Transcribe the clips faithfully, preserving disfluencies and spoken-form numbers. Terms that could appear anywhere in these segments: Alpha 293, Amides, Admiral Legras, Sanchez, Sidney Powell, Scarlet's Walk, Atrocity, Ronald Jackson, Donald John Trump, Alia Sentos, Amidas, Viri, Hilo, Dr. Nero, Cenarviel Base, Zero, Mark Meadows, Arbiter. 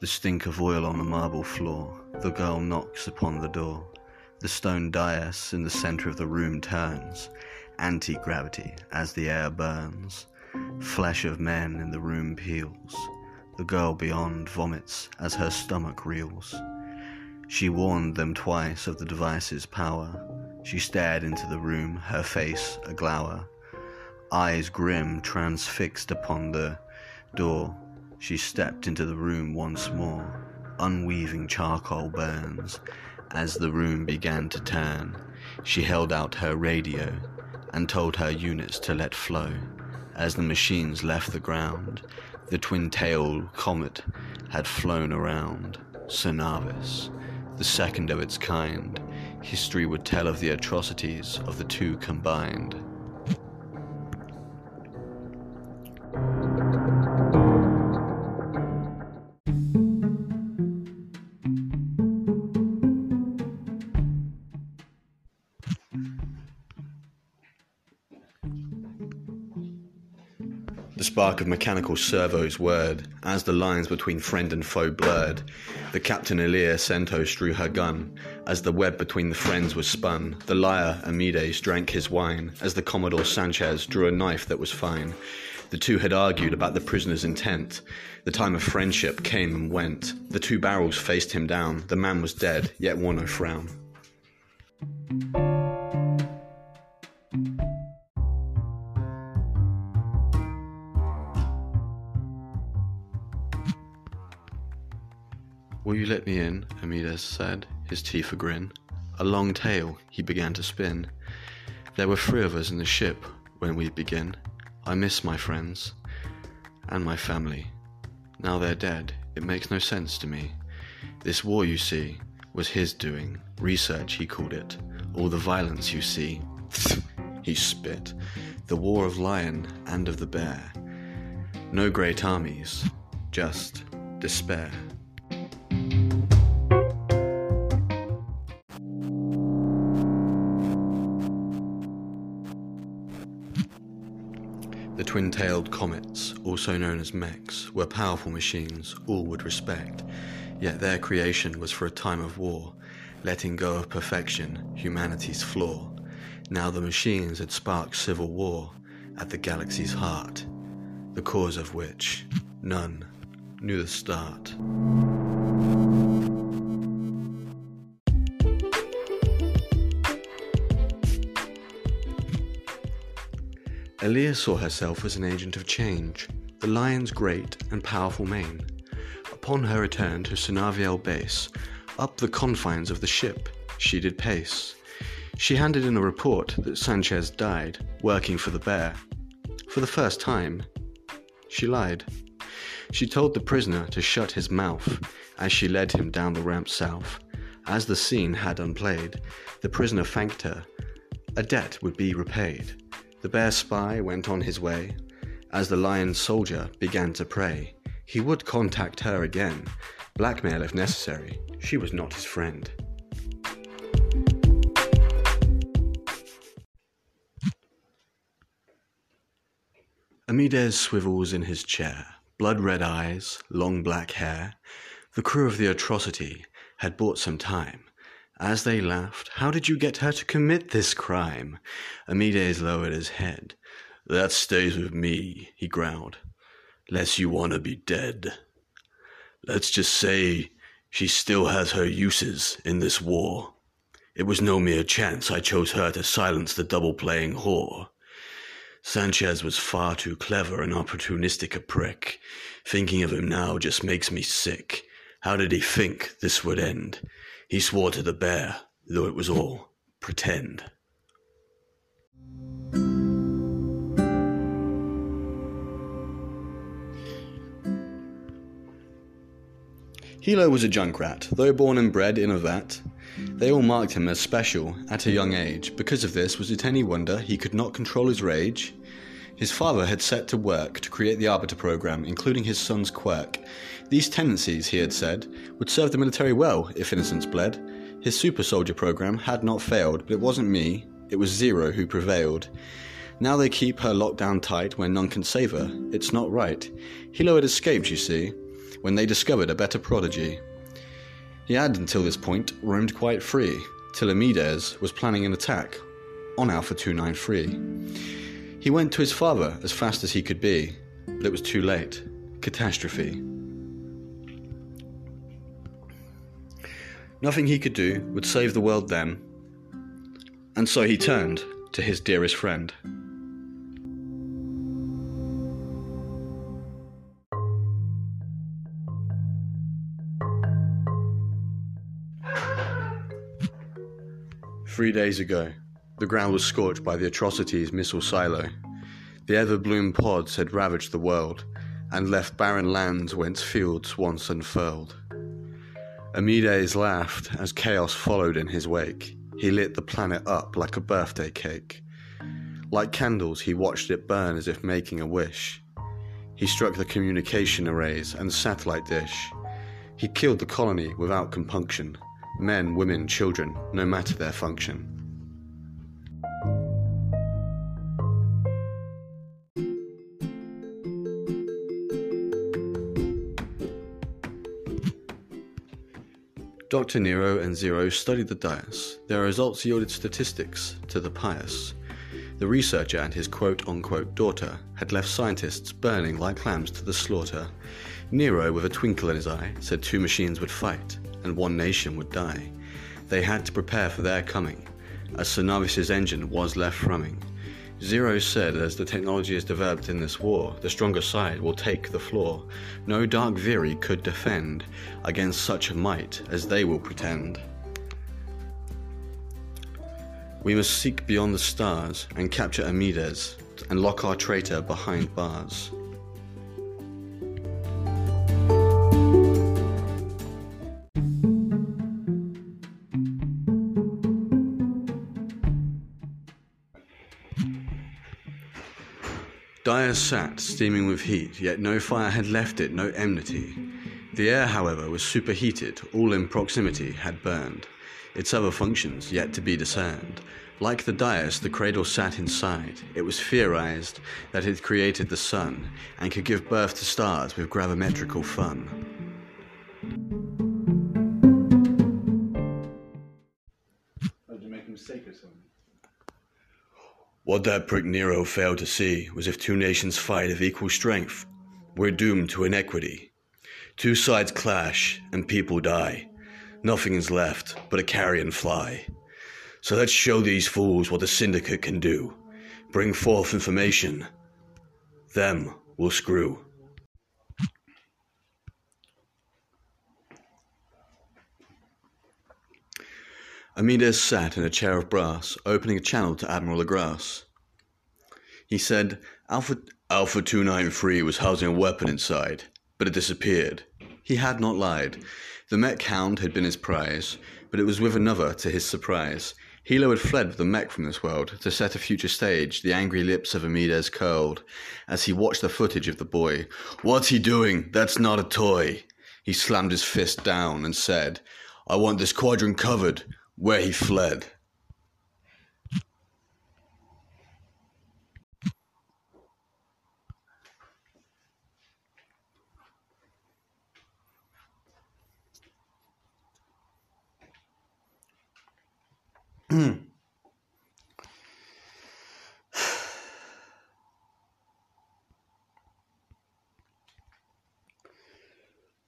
The stink of oil on the marble floor, the girl knocks upon the door. The stone dais in the centre of the room turns, anti-gravity as the air burns. Flesh of men in the room peels. The girl beyond vomits as her stomach reels. She warned them twice of the device's power. She stared into the room, her face a glower. Eyes grim, transfixed upon the door. She stepped into the room once more. Unweaving charcoal burns. As the room began to turn, she held out her radio and told her units to let flow. As the machines left the ground, the twin-tailed comet had flown around. Cenarviel, the second of its kind. History would tell of the atrocities of the two combined. The spark of mechanical servos whirred, as the lines between friend and foe blurred. The captain Alia Sentos drew her gun, as the web between the friends was spun. The liar Amidas drank his wine, as the Commodore Sanchez drew a knife that was fine. The two had argued about the prisoner's intent. The time of friendship came and went. The two barrels faced him down. The man was dead, yet wore no frown. "Will you let me in?" Amidas said, his teeth a grin. A long tale he began to spin. "There were three of us in the ship when we begin. I miss my friends and my family. Now they're dead, it makes no sense to me. This war, you see, was his doing. Research, he called it. All the violence, you see." He spit. "The war of lion and of the bear. No great armies, just despair." Twin-tailed comets, also known as mechs, were powerful machines all would respect, yet their creation was for a time of war, letting go of perfection, humanity's flaw. Now the machines had sparked civil war at the galaxy's heart, the cause of which none knew the start. Alia saw herself as an agent of change, the lion's great and powerful mane. Upon her return to Cenarviel Base, up the confines of the ship, she did pace. She handed in a report that Sanchez died working for the bear. For the first time, she lied. She told the prisoner to shut his mouth as she led him down the ramp south. As the scene had unplayed, the prisoner thanked her. A debt would be repaid. The bear spy went on his way, as the lion soldier began to pray. He would contact her again, blackmail if necessary. She was not his friend. Amides swivels in his chair, blood-red eyes, long black hair. The crew of the Atrocity had bought some time. As they laughed, "How did you get her to commit this crime?" Amides lowered his head. "That stays with me," he growled, "less you want to be dead. Let's just say she still has her uses in this war. It was no mere chance I chose her to silence the double-playing whore. Sanchez was far too clever and opportunistic a prick. Thinking of him now just makes me sick. How did he think this would end? He swore to the bear, though it was all pretend." Hilo was a junk rat, though born and bred in a vat. They all marked him as special at a young age. Because of this, was it any wonder he could not control his rage? His father had set to work to create the Arbiter program, including his son's quirk. These tendencies, he had said, would serve the military well if innocence bled. His super soldier program had not failed, but it wasn't me, it was Zero who prevailed. Now they keep her locked down tight where none can save her. It's not right. Hilo had escaped, you see, when they discovered a better prodigy. He had, until this point, roamed quite free, till Amidas was planning an attack on Alpha two ninety-three. He went to his father as fast as he could be, but it was too late. Catastrophe. Nothing he could do would save the world then, and so he turned to his dearest friend. Three days ago, the ground was scorched by the Atrocity's missile silo. The ever-bloom pods had ravaged the world and left barren lands whence fields once unfurled. Amides laughed as chaos followed in his wake. He lit the planet up like a birthday cake. Like candles, he watched it burn as if making a wish. He struck the communication arrays and satellite dish. He killed the colony without compunction. Men, women, children, no matter their function. Doctor Nero and Zero studied the dice. Their results yielded statistics to the pious. The researcher and his quote-unquote daughter had left scientists burning like lambs to the slaughter. Nero, with a twinkle in his eye, said two machines would fight and one nation would die. They had to prepare for their coming, as Cenarviel's engine was left thrumming. Zero said, as the technology is developed in this war, the stronger side will take the floor. No dark Viri could defend against such a might as they will pretend. We must seek beyond the stars and capture Amidas and lock our traitor behind bars. Dyer sat, steaming with heat, yet no fire had left it, no enmity. The air, however, was superheated, all in proximity had burned, its other functions yet to be discerned. Like the dais, the cradle sat inside. It was theorized that it created the sun, and could give birth to stars with gravimetrical fun. Oh, did you make a mistake or something? What that prick Nero failed to see was if two nations fight of equal strength, we're doomed to inequity. Two sides clash and people die. Nothing is left but a carrion fly. So let's show these fools what the syndicate can do. Bring forth information. Them will screw. Amidas sat in a chair of brass, opening a channel to Admiral Legras. He said, Alpha, Alpha two ninety-three was housing a weapon inside, but it disappeared. He had not lied. The mech hound had been his prize, but it was with another to his surprise. Hilo had fled with the mech from this world to set a future stage. The angry lips of Amidas curled as he watched the footage of the boy. What's he doing? That's not a toy. He slammed his fist down and said, I want this quadrant covered. Where he fled.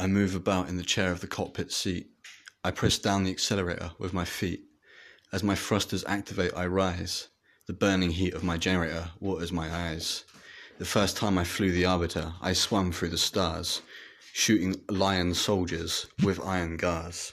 I move about in the chair of the cockpit seat. I press down the accelerator with my feet. As my thrusters activate, I rise. The burning heat of my generator waters my eyes. The first time I flew the Arbiter, I swam through the stars, shooting lion soldiers with iron gauze.